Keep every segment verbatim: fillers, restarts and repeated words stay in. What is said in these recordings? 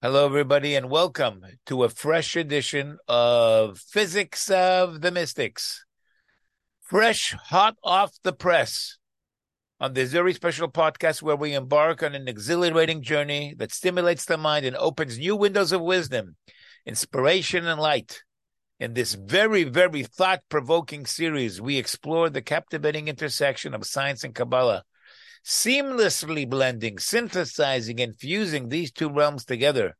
Hello, everybody, and welcome to a fresh edition of Physics of the Mystics. Fresh, hot off the press on this very special podcast where we embark on an exhilarating journey that stimulates the mind and opens new windows of wisdom, inspiration, and light. In this very, very thought-provoking series, we explore the captivating intersection of science and Kabbalah, seamlessly blending, synthesizing, and fusing these two realms together.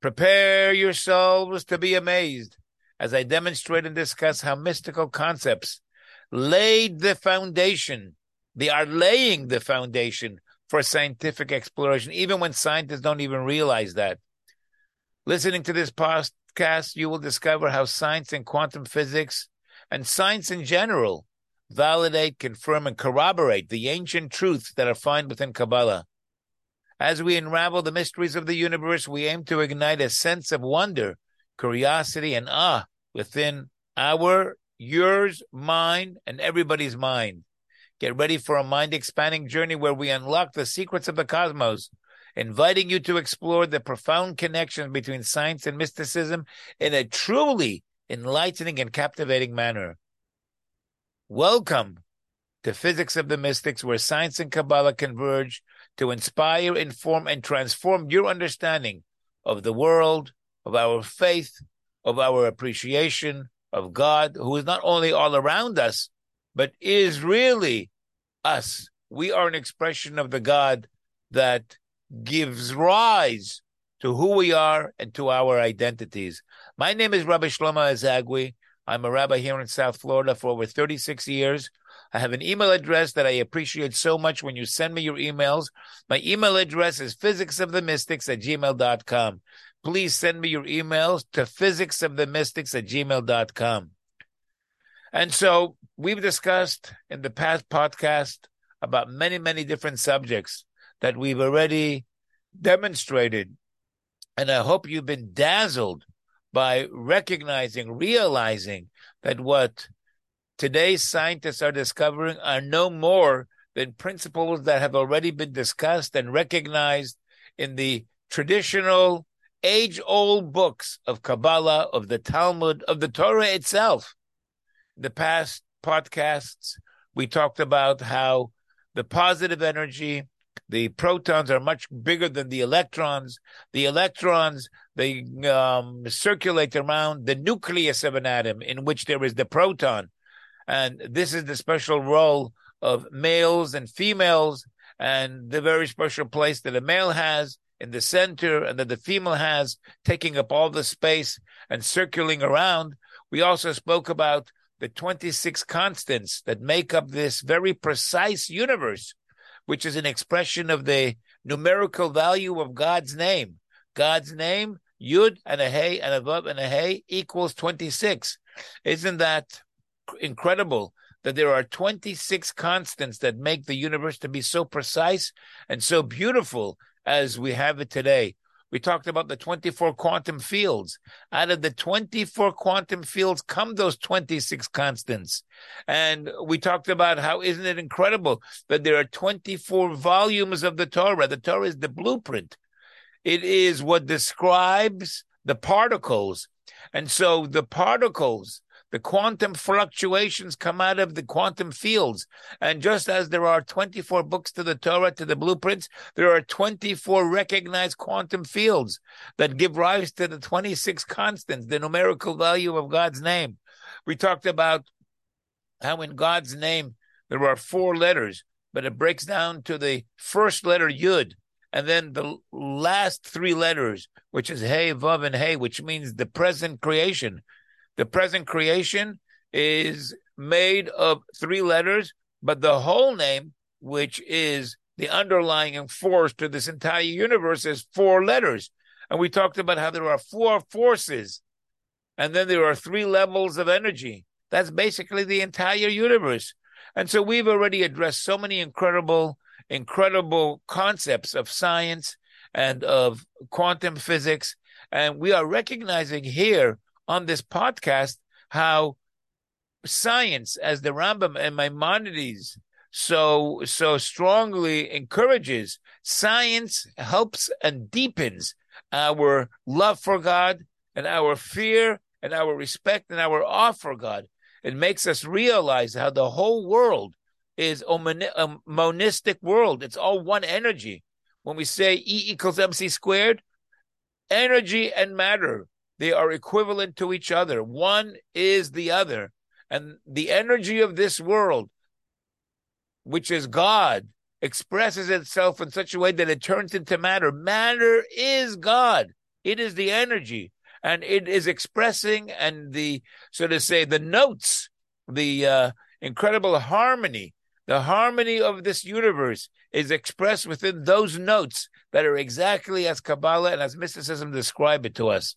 Prepare yourselves to be amazed as I demonstrate and discuss how mystical concepts laid the foundation. They are laying the foundation for scientific exploration, even when scientists don't even realize that. Listening to this podcast, you will discover how science and quantum physics and science in general validate, confirm, and corroborate the ancient truths that are found within Kabbalah. As we unravel the mysteries of the universe, we aim to ignite a sense of wonder, curiosity, and awe within our, yours, mine, and everybody's mind. Get ready for a mind-expanding journey where we unlock the secrets of the cosmos, inviting you to explore the profound connection between science and mysticism in a truly enlightening and captivating manner. Welcome to Physics of the Mystics, where science and Kabbalah converge to inspire, inform, and transform your understanding of the world, of our faith, of our appreciation of God, who is not only all around us, but is really us. We are an expression of the God that gives rise to who we are and to our identities. My name is Rabbi Shlomo Ezagui. I'm a rabbi here in South Florida for over thirty-six years. I have an email address that I appreciate so much when you send me your emails. My email address is physics of the mystics at gmail dot com. Please send me your emails to physics of the mystics at gmail dot com. And so we've discussed in the past podcast about many, many different subjects that we've already demonstrated. And I hope you've been dazzled by recognizing, realizing that what today's scientists are discovering are no more than principles that have already been discussed and recognized in the traditional, age-old books of Kabbalah, of the Talmud, of the Torah itself. In the past podcasts, we talked about how the positive energy, the protons are much bigger than the electrons. The electrons, they um, circulate around the nucleus of an atom in which there is the proton. And this is the special role of males and females and the very special place that a male has in the center and that the female has, taking up all the space and circling around. We also spoke about the twenty-six constants that make up this very precise universe, which is an expression of the numerical value of God's name. God's name, Yud and a Hey and a Vav and a Hey, equals twenty-six. Isn't that incredible that there are twenty-six constants that make the universe to be so precise and so beautiful as we have it today? We talked about the twenty-four quantum fields. Out of the twenty-four quantum fields come those twenty-six constants. And we talked about how isn't it incredible that there are twenty-four volumes of the Torah. The Torah is the blueprint. It is what describes the particles. And so the particles, the quantum fluctuations come out of the quantum fields. And just as there are twenty-four books to the Torah, to the blueprints, there are twenty-four recognized quantum fields that give rise to the twenty-six constants, the numerical value of God's name. We talked about how in God's name there are four letters, but it breaks down to the first letter, Yud, and then the last three letters, which is Hey, Vav, and Hey, which means the present creation. The present creation is made of three letters, but the whole name, which is the underlying force to this entire universe, is four letters. And we talked about how there are four forces, and then there are three levels of energy. That's basically the entire universe. And so we've already addressed so many incredible, incredible concepts of science and of quantum physics. And we are recognizing here on this podcast how science, as the Rambam and Maimonides so so strongly encourages, science helps and deepens our love for God and our fear and our respect and our awe for God. It makes us realize how the whole world is a monistic world. It's all one energy. When we say E equals M C squared, energy and matter, they are equivalent to each other. One is the other. And the energy of this world, which is God, expresses itself in such a way that it turns into matter. Matter is God. It is the energy. And it is expressing, and the, so to say, the notes, the uh, incredible harmony, the harmony of this universe is expressed within those notes that are exactly as Kabbalah and as mysticism describe it to us.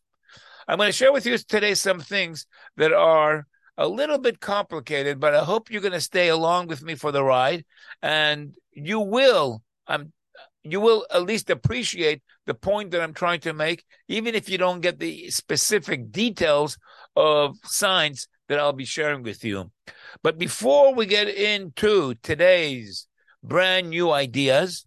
I'm going to share with you today some things that are a little bit complicated, but I hope you're going to stay along with me for the ride, and you will, um, you will at least appreciate the point that I'm trying to make, even if you don't get the specific details of science that I'll be sharing with you. But before we get into today's brand new ideas,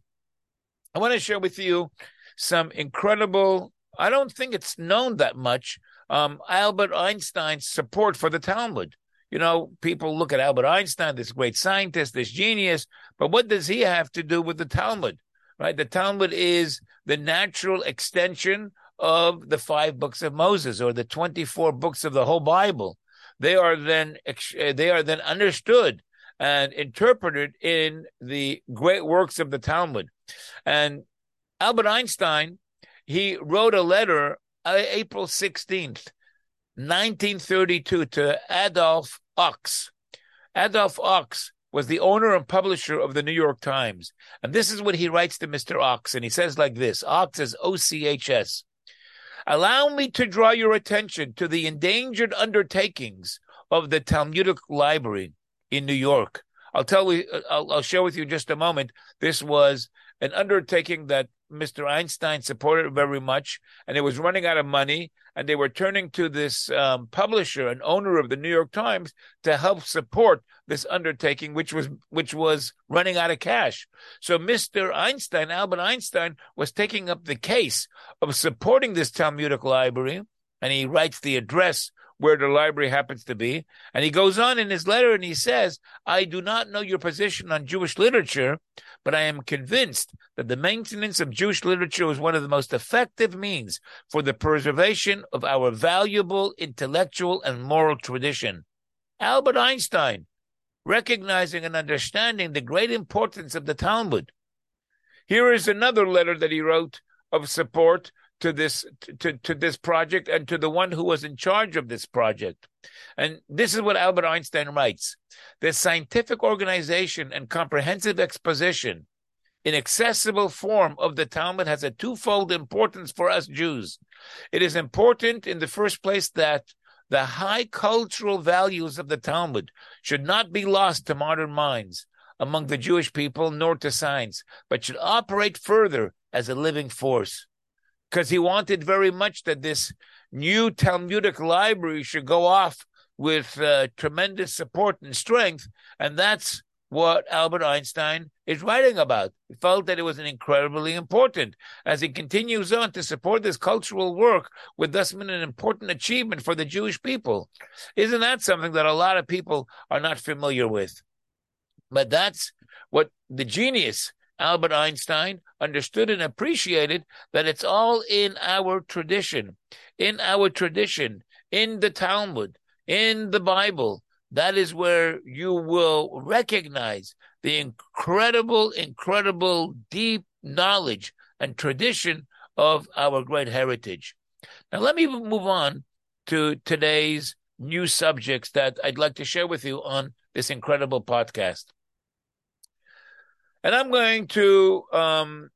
I want to share with you some incredible, I don't think it's known that much, Um, Albert Einstein's support for the Talmud. You know, people look at Albert Einstein, this great scientist, this genius, but what does he have to do with the Talmud, right? The Talmud is the natural extension of the five books of Moses, or the twenty-four books of the whole Bible. They are then they are then understood and interpreted in the great works of the Talmud. And Albert Einstein, he wrote a letter April sixteenth, nineteen thirty-two, to Adolf Ochs. Adolf Ochs was the owner and publisher of the New York Times. And this is what he writes to Mister Ochs. And he says like this, Ochs is O C H S. Allow me to draw your attention to the endangered undertakings of the Talmudic Library in New York. I'll tell you, I'll, I'll share with you in just a moment. This was an undertaking that Mister Einstein supported very much, and it was running out of money, and they were turning to this um, publisher and owner of the New York Times to help support this undertaking, which was which was running out of cash. So Mister Einstein, Albert Einstein, was taking up the case of supporting this Talmudic library, and he writes the address where the library happens to be, and he goes on in his letter and he says, I do not know your position on Jewish literature, but I am convinced that the maintenance of Jewish literature is one of the most effective means for the preservation of our valuable intellectual and moral tradition. Albert Einstein, recognizing and understanding the great importance of the Talmud. Here is another letter that he wrote of support to this to, to this project and to the one who was in charge of this project. And this is what Albert Einstein writes. The scientific organization and comprehensive exposition in accessible form of the Talmud has a twofold importance for us Jews. It is important in the first place that the high cultural values of the Talmud should not be lost to modern minds among the Jewish people nor to science, but should operate further as a living force. Because he wanted very much that this new Talmudic library should go off with uh, tremendous support and strength. And that's what Albert Einstein is writing about. He felt that it was incredibly important. As he continues on to support this cultural work would thus mean an important achievement for the Jewish people. Isn't that something that a lot of people are not familiar with? But that's what the genius Albert Einstein understood and appreciated, that it's all in our tradition, in our tradition, in the Talmud, in the Bible. That is where you will recognize the incredible, incredible deep knowledge and tradition of our great heritage. Now, let me move on to today's new subjects that I'd like to share with you on this incredible podcast. And I'm going to, um,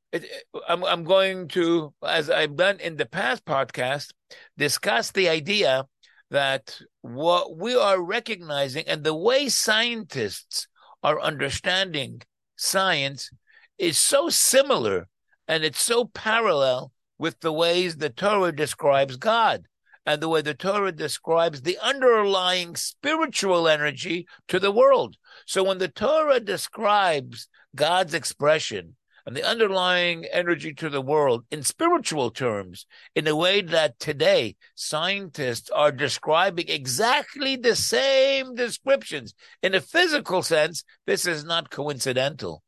I'm, I'm going to, as I've done in the past podcast, discuss the idea that what we are recognizing and the way scientists are understanding science is so similar and it's so parallel with the ways the Torah describes God and the way the Torah describes the underlying spiritual energy to the world. So when the Torah describes God's expression and the underlying energy to the world in spiritual terms, in a way that today scientists are describing exactly the same descriptions. In a physical sense, this is not coincidental.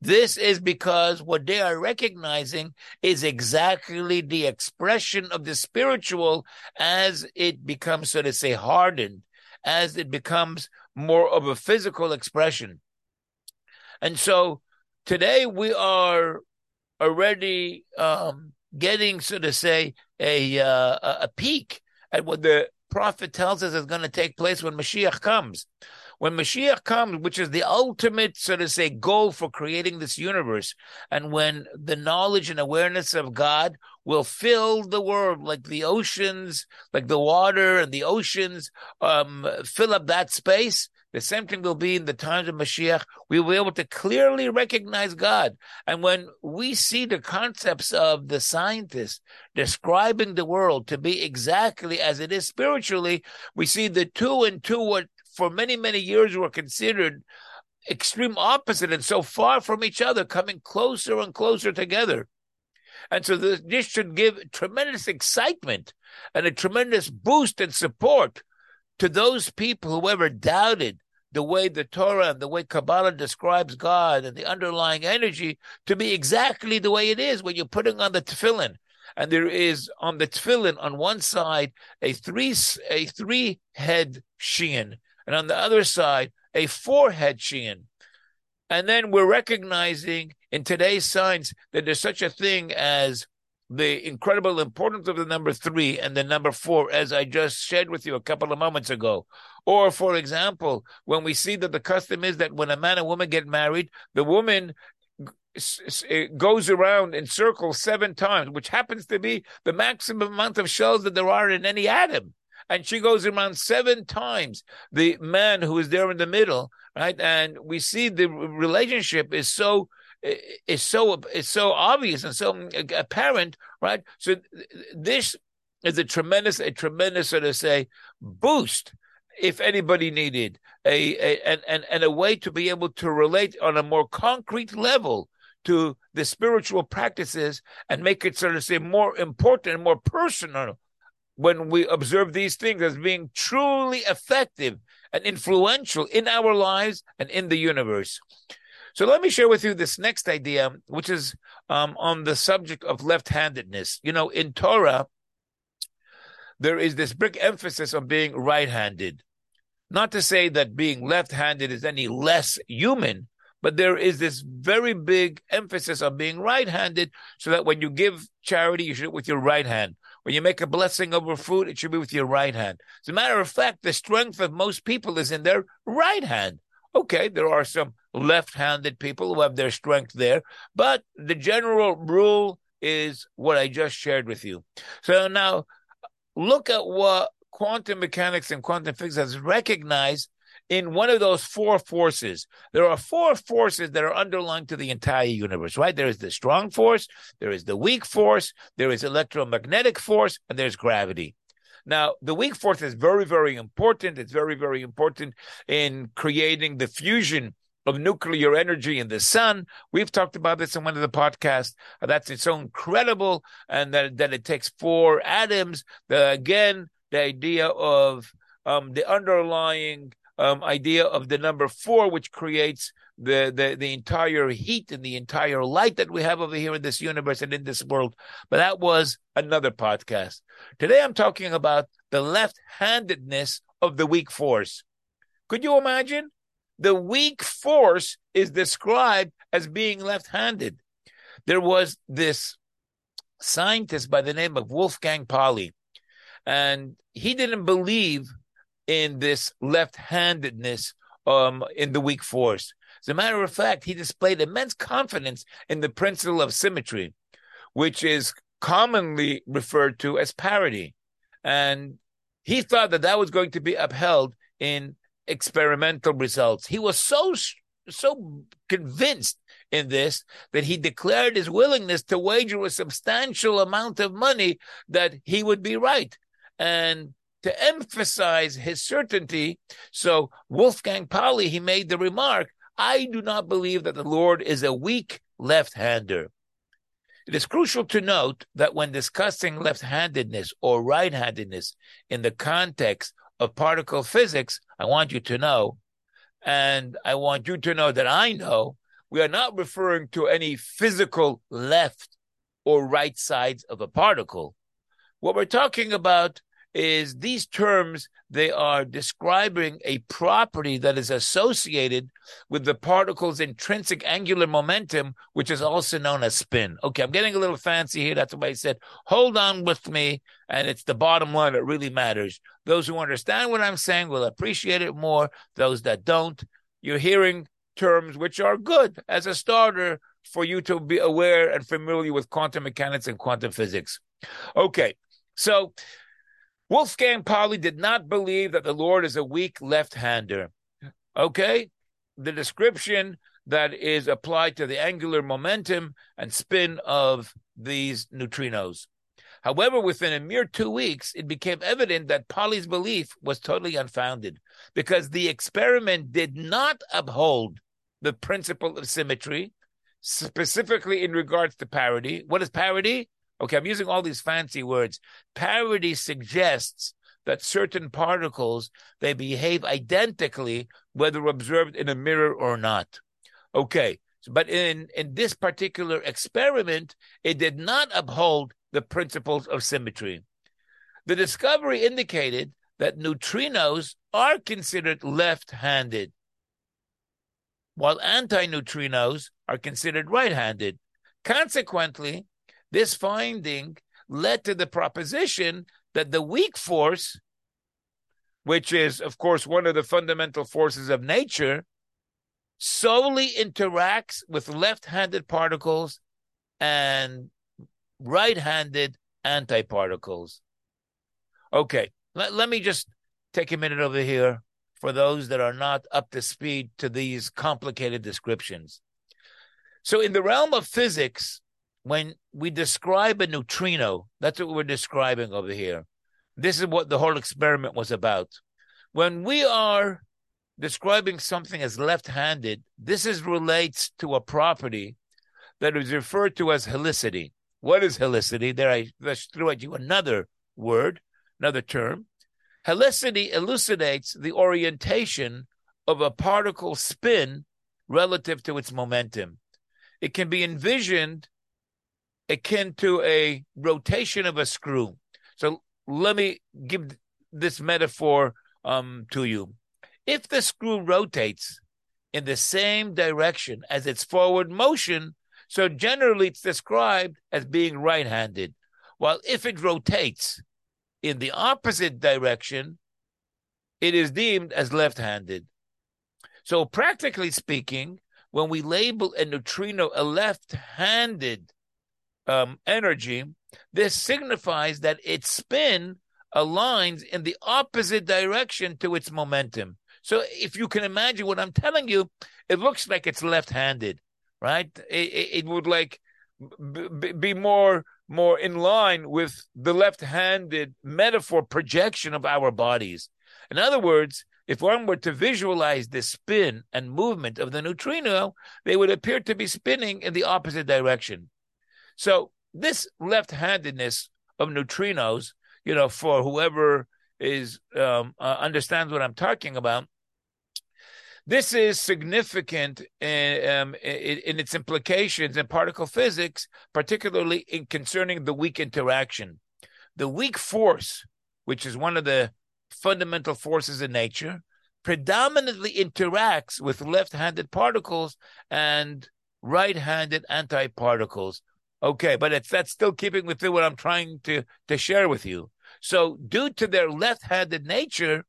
This is because what they are recognizing is exactly the expression of the spiritual as it becomes, so to say, hardened, as it becomes more of a physical expression. And so today we are already um, getting, so to say, a, uh, a peek at what the prophet tells us is going to take place when Mashiach comes. When Mashiach comes, which is the ultimate, so to say, goal for creating this universe, and when the knowledge and awareness of God will fill the world like the oceans, like the water and the oceans um, fill up that space, the same thing will be in the times of Mashiach. We will be able to clearly recognize God. And when we see the concepts of the scientists describing the world to be exactly as it is spiritually, we see the two and two what for many, many years were considered extreme opposite and so far from each other, coming closer and closer together. And so this, this should give tremendous excitement and a tremendous boost and support to those people who ever doubted the way the Torah and the way Kabbalah describes God and the underlying energy to be exactly the way it is when you're putting on the tefillin. And there is on the tefillin on one side a three a three head shein, and on the other side a four head shein. And then we're recognizing in today's science that there's such a thing as the incredible importance of the number three and the number four, as I just shared with you a couple of moments ago. Or, for example, when we see that the custom is that when a man and woman get married, the woman goes around in circles seven times, which happens to be the maximum amount of shells that there are in any atom. And she goes around seven times, the man who is there in the middle, right? And we see the relationship is so is so is so obvious and so apparent, right? So this is a tremendous, a tremendous, so to say, boost, if anybody needed, a, a and and a way to be able to relate on a more concrete level to the spiritual practices and make it, so to say, more important and more personal when we observe these things as being truly effective and influential in our lives and in the universe. So let me share with you this next idea, which is um, on the subject of left-handedness. You know, in Torah, there is this big emphasis on being right-handed. Not to say that being left-handed is any less human, but there is this very big emphasis on being right-handed so that when you give charity, you should do it with your right hand. When you make a blessing over food, it should be with your right hand. As a matter of fact, the strength of most people is in their right hand. Okay, there are some left-handed people who have their strength there, but the general rule is what I just shared with you. So now look at what quantum mechanics and quantum physics has recognized in one of those four forces. There are four forces that are underlying to the entire universe, right? There is the strong force, there is the weak force, there is electromagnetic force, and there's gravity. Now, the weak force is very, very important. It's very, very important in creating the fusion of nuclear energy in the sun. We've talked about this in one of the podcasts. That's it's so incredible, and that, that it takes four atoms. The, again, the idea of um, the underlying um, idea of the number four, which creates the, the, the entire heat and the entire light that we have over here in this universe and in this world. But that was another podcast. Today I'm talking about the left-handedness of the weak force. Could you imagine? The weak force is described as being left-handed. There was this scientist by the name of Wolfgang Pauli, and he didn't believe in this left-handedness um, in the weak force. As a matter of fact, he displayed immense confidence in the principle of symmetry, which is commonly referred to as parity. And he thought that that was going to be upheld in experimental results. He was so so convinced in this that he declared his willingness to wager a substantial amount of money that he would be right. And to emphasize his certainty, so Wolfgang Pauli, he made the remark, "I do not believe that the Lord is a weak, left-hander. It is crucial to note that when discussing left-handedness or right-handedness in the context of particle physics, I want you to know, and I want you to know that I know, we are not referring to any physical left or right sides of a particle. What we're talking about is these terms, they are describing a property that is associated with the particle's intrinsic angular momentum, which is also known as spin. Okay, I'm getting a little fancy here. That's why I said, hold on with me, and it's the bottom line that really matters. Those who understand what I'm saying will appreciate it more. Those that don't, you're hearing terms which are good as a starter for you to be aware and familiar with quantum mechanics and quantum physics. Okay, so Wolfgang Pauli did not believe that the Lord is a weak left-hander. Okay? The description that is applied to the angular momentum and spin of these neutrinos. However, within a mere two weeks, it became evident that Pauli's belief was totally unfounded because the experiment did not uphold the principle of symmetry, specifically in regards to parity. What is parity? Okay, I'm using all these fancy words. Parity suggests that certain particles, they behave identically, whether observed in a mirror or not. Okay, but in, in this particular experiment, it did not uphold the principles of symmetry. The discovery indicated that neutrinos are considered left-handed, while antineutrinos are considered right-handed. Consequently, this finding led to the proposition that the weak force, which is, of course, one of the fundamental forces of nature, solely interacts with left-handed particles and right-handed antiparticles. Okay, let, let me just take a minute over here for those that are not up to speed to these complicated descriptions. So in the realm of physics, when we describe a neutrino, that's what we're describing over here. This is what the whole experiment was about. When we are describing something as left-handed, this is relates to a property that is referred to as helicity. What is helicity? There I threw at you another word, another term. Helicity elucidates the orientation of a particle spin relative to its momentum. It can be envisioned akin to a rotation of a screw. So let me give this metaphor um, to you. If the screw rotates in the same direction as its forward motion, so generally it's described as being right-handed, while if it rotates in the opposite direction, it is deemed as left-handed. So practically speaking, when we label a neutrino a left-handed Um, energy, this signifies that its spin aligns in the opposite direction to its momentum. So if you can imagine what I'm telling you, it looks like it's left-handed, right? It, it would like b- be more, more in line with the left-handed metaphor projection of our bodies. In other words, if one were to visualize the spin and movement of the neutrino, they would appear to be spinning in the opposite direction. So this left-handedness of neutrinos, you know, for whoever is um, uh, understands what I'm talking about, this is significant in, um, in, in its implications in particle physics, particularly in concerning the weak interaction. The weak force, which is one of the fundamental forces in nature, predominantly interacts with left-handed particles and right-handed antiparticles. Okay, but it's, that's still keeping within what I'm trying to, to share with you. So due to their left-handed nature,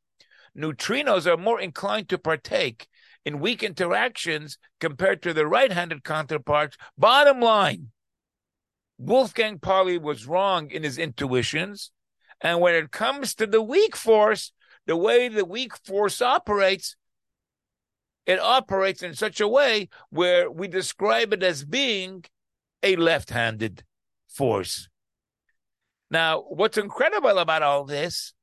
neutrinos are more inclined to partake in weak interactions compared to their right-handed counterparts. Bottom line, Wolfgang Pauli was wrong in his intuitions. And when it comes to the weak force, the way the weak force operates, it operates in such a way where we describe it as being a left-handed force. Now, what's incredible about all this,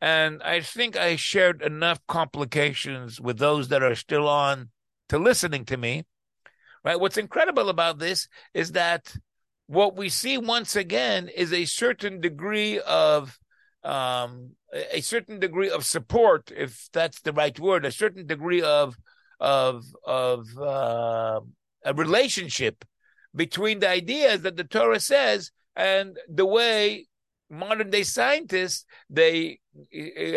and I think I shared enough complications with those that are still on to listening to me, right? What's incredible about this is that what we see once again is a certain degree of um, a certain degree of support, if that's the right word, a certain degree of of of uh, a relationship between the ideas that the Torah says and the way modern day scientists, they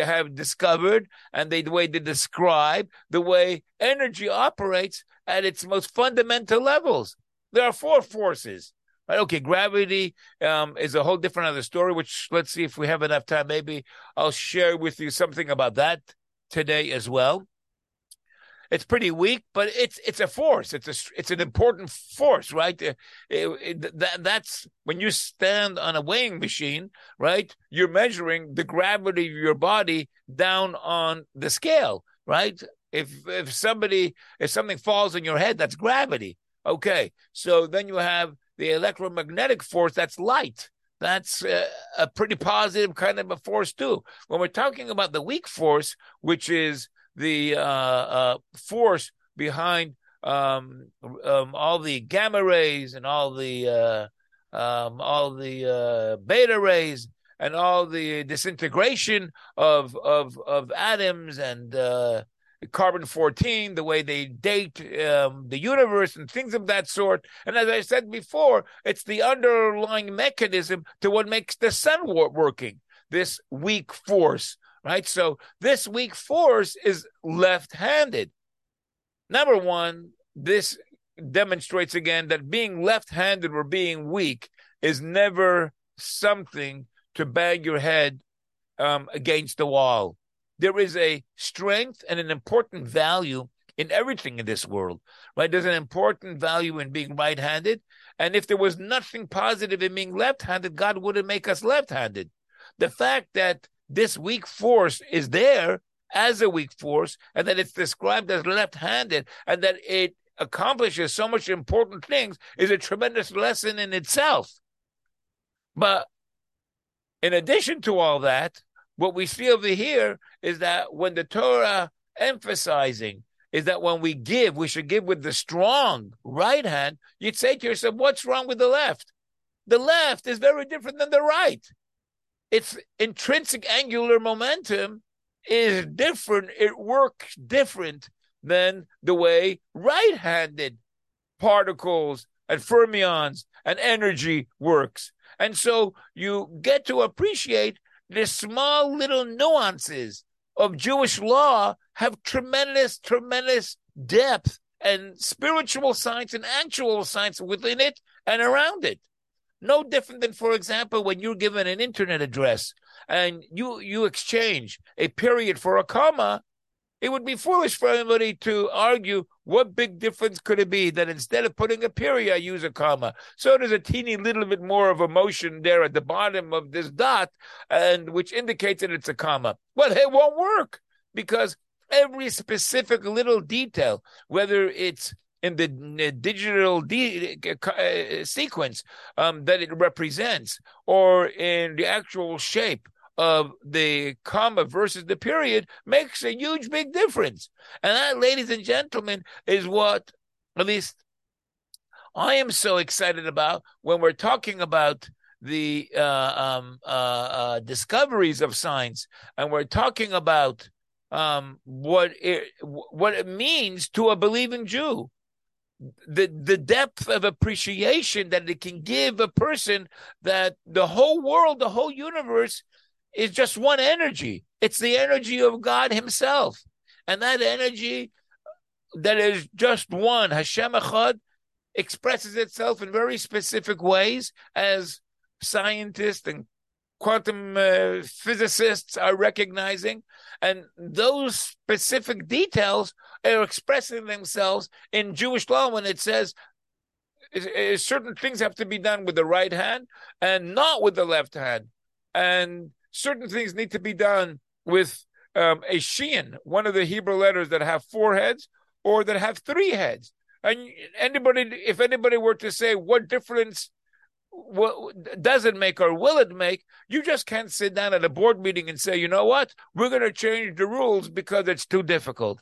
have discovered, and they, the way they describe the way energy operates at its most fundamental levels. There are four forces. Right? Okay, gravity um, is a whole different other story, which let's see if we have enough time. Maybe I'll share with you something about that today as well. It's pretty weak, but it's it's a force. It's a it's an important force, right? It, it, that, that's when you stand on a weighing machine, right? You're measuring the gravity of your body down on the scale, right? If if somebody if something falls on your head, that's gravity. Okay, so then you have the electromagnetic force. That's light. That's a, a pretty positive kind of a force too. When we're talking about the weak force, which is the uh, uh, force behind um, um, all the gamma rays and all the uh, um, all the uh, beta rays and all the disintegration of of, of atoms and uh, carbon fourteen, the way they date um, the universe and things of that sort. And as I said before, it's the underlying mechanism to what makes the sun working, this weak force. Right, so this weak force is left-handed. Number one, this demonstrates again that being left-handed or being weak is never something to bang your head um, against the wall. There is a strength and an important value in everything in this world. Right, there's an important value in being right-handed, and if there was nothing positive in being left-handed, God wouldn't make us left-handed. The fact that this weak force is there as a weak force, and that it's described as left-handed, and that it accomplishes so much important things is a tremendous lesson in itself. But in addition to all that, what we see over here is that when the Torah emphasizing is that when we give, we should give with the strong right hand, you'd say to yourself, what's wrong with the left? The left is very different than the right. Its intrinsic angular momentum is different. It works different than the way right-handed particles and fermions and energy works. And so you get to appreciate the small little nuances of Jewish law have tremendous, tremendous depth and spiritual science and actual science within it and around it. No different than, for example, when you're given an internet address and you, you exchange a period for a comma, it would be foolish for anybody to argue what big difference could it be that instead of putting a period, I use a comma. So there's a teeny little bit more of emotion there at the bottom of this dot, and which indicates that it's a comma. Well, it won't work because every specific little detail, whether it's in the digital de- uh, sequence um, that it represents, or in the actual shape of the comma versus the period, makes a huge, big difference. And that, ladies and gentlemen, is what at least I am so excited about when we're talking about the uh, um, uh, uh, discoveries of science, and we're talking about um, what it, what it means to a believing Jew. The the depth of appreciation that it can give a person that the whole world, the whole universe is just one energy. It's the energy of God himself. And that energy that is just one, Hashem Echad, expresses itself in very specific ways as scientists and quantum uh, physicists are recognizing, and those specific details are expressing themselves in Jewish law when it says is, is certain things have to be done with the right hand and not with the left hand, and certain things need to be done with um, a shin, one of the Hebrew letters that have four heads or that have three heads. And anybody, if anybody were to say what difference Well, does it make or will it make? You just can't sit down at a board meeting and say, you know what, we're going to change the rules because it's too difficult.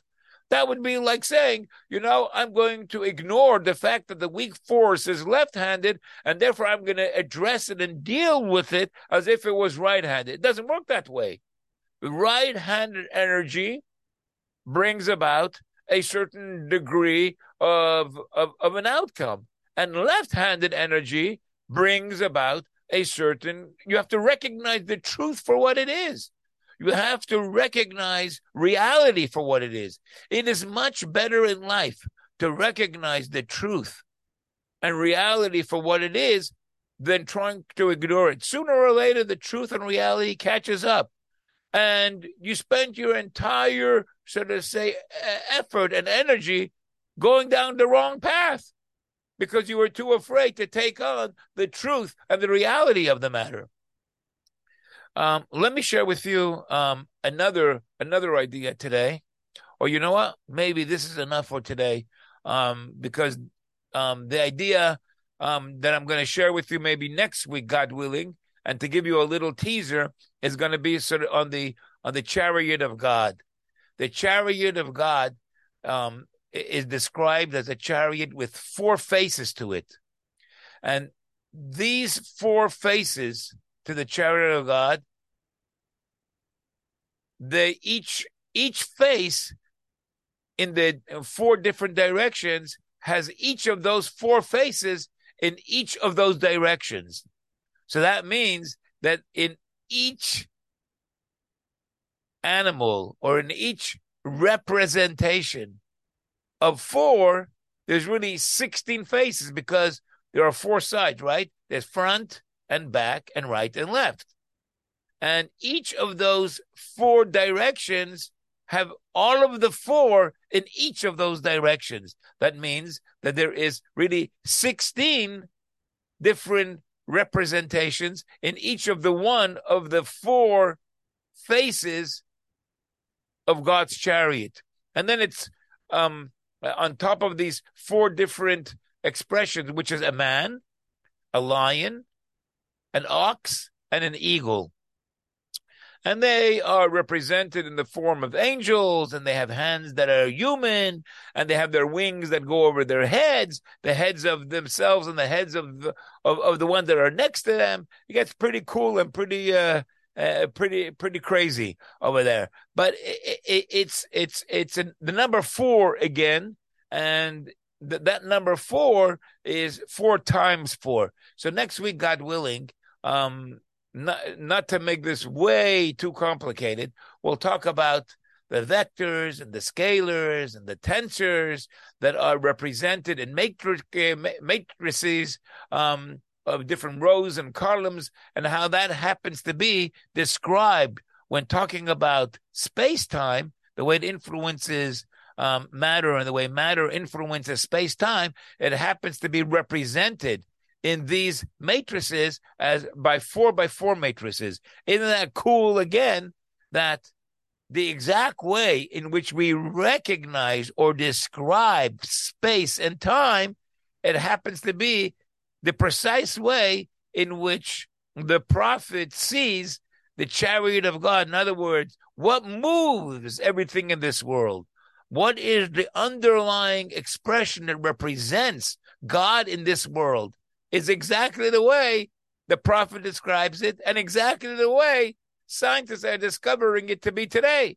That would be like saying, you know, I'm going to ignore the fact that the weak force is left-handed, and therefore I'm going to address it and deal with it as if it was right-handed. It doesn't work that way. Right-handed energy brings about a certain degree of, of, of an outcome. And left-handed energy brings about a certain, you have to recognize the truth for what it is. You have to recognize reality for what it is. It is much better in life to recognize the truth and reality for what it is than trying to ignore it. Sooner or later, the truth and reality catches up. And you spend your entire, so to say, effort and energy going down the wrong path because you were too afraid to take on the truth and the reality of the matter. Um, let me share with you um, another another idea today. Or you know what? Maybe this is enough for today um, because um, the idea um, that I'm going to share with you maybe next week, God willing, and to give you a little teaser, is going to be sort of on the on the chariot of God. The chariot of God um, is described as a chariot with four faces to it. And these four faces to the chariot of God, they each each face in the four different directions has each of those four faces in each of those directions. So that means that in each animal or in each representation of four, there's really sixteen faces because there are four sides, right? There's front and back and right and left. And each of those four directions have all of the four in each of those directions. That means that there is really sixteen different representations in each of the one of the four faces of God's chariot. And then it's um, on top of these four different expressions, which is a man, a lion, an ox, and an eagle. And they are represented in the form of angels, and they have hands that are human, and they have their wings that go over their heads, the heads of themselves and the heads of the, of, of the ones that are next to them. It gets pretty cool and pretty uh, uh, pretty pretty crazy over there. But it, it, it's it's it's an, the number four again, and th- that number four is four times four. So next week, God willing, Um, not, not to make this way too complicated, we'll talk about the vectors and the scalars and the tensors that are represented in matrix, uh, matrices um, of different rows and columns, and how that happens to be described when talking about space-time, the way it influences um, matter and the way matter influences space-time. It happens to be represented in these matrices as by four by four matrices. Isn't that cool again, that the exact way in which we recognize or describe space and time, it happens to be the precise way in which the prophet sees the chariot of God. In other words, what moves everything in this world? What is the underlying expression that represents God in this world? Is exactly the way the prophet describes it, and exactly the way scientists are discovering it to be today.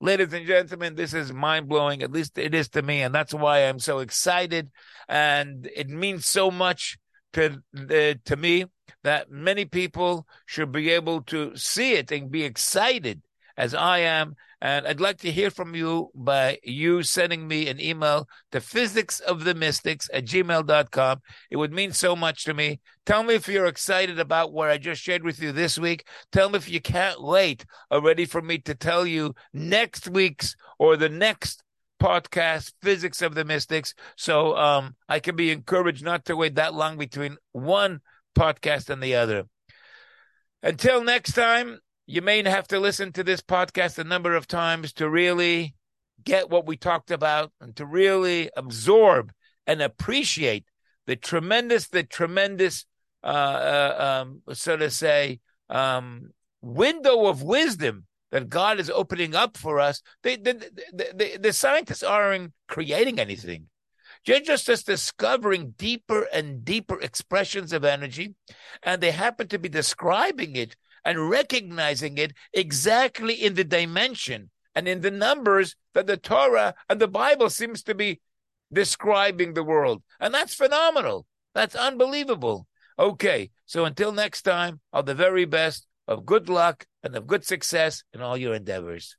Ladies and gentlemen, this is mind-blowing, at least it is to me, and that's why I'm so excited. And it means so much to, uh, to me that many people should be able to see it and be excited as I am. And I'd like to hear from you by you sending me an email to physics of the mystics at gmail dot com. It would mean so much to me. Tell me if you're excited about what I just shared with you this week. Tell me if you can't wait already for me to tell you next week's or the next podcast, Physics of the Mystics. So um, I can be encouraged not to wait that long between one podcast and the other. Until next time, you may have to listen to this podcast a number of times to really get what we talked about and to really absorb and appreciate the tremendous, the tremendous, uh, uh, um, so to say, um, window of wisdom that God is opening up for us. They, they, they, they, the scientists aren't creating anything. They're just, just discovering deeper and deeper expressions of energy, and they happen to be describing it and recognizing it exactly in the dimension and in the numbers that the Torah and the Bible seems to be describing the world. And that's phenomenal. That's unbelievable. Okay, so until next time, all the very best of good luck and of good success in all your endeavors.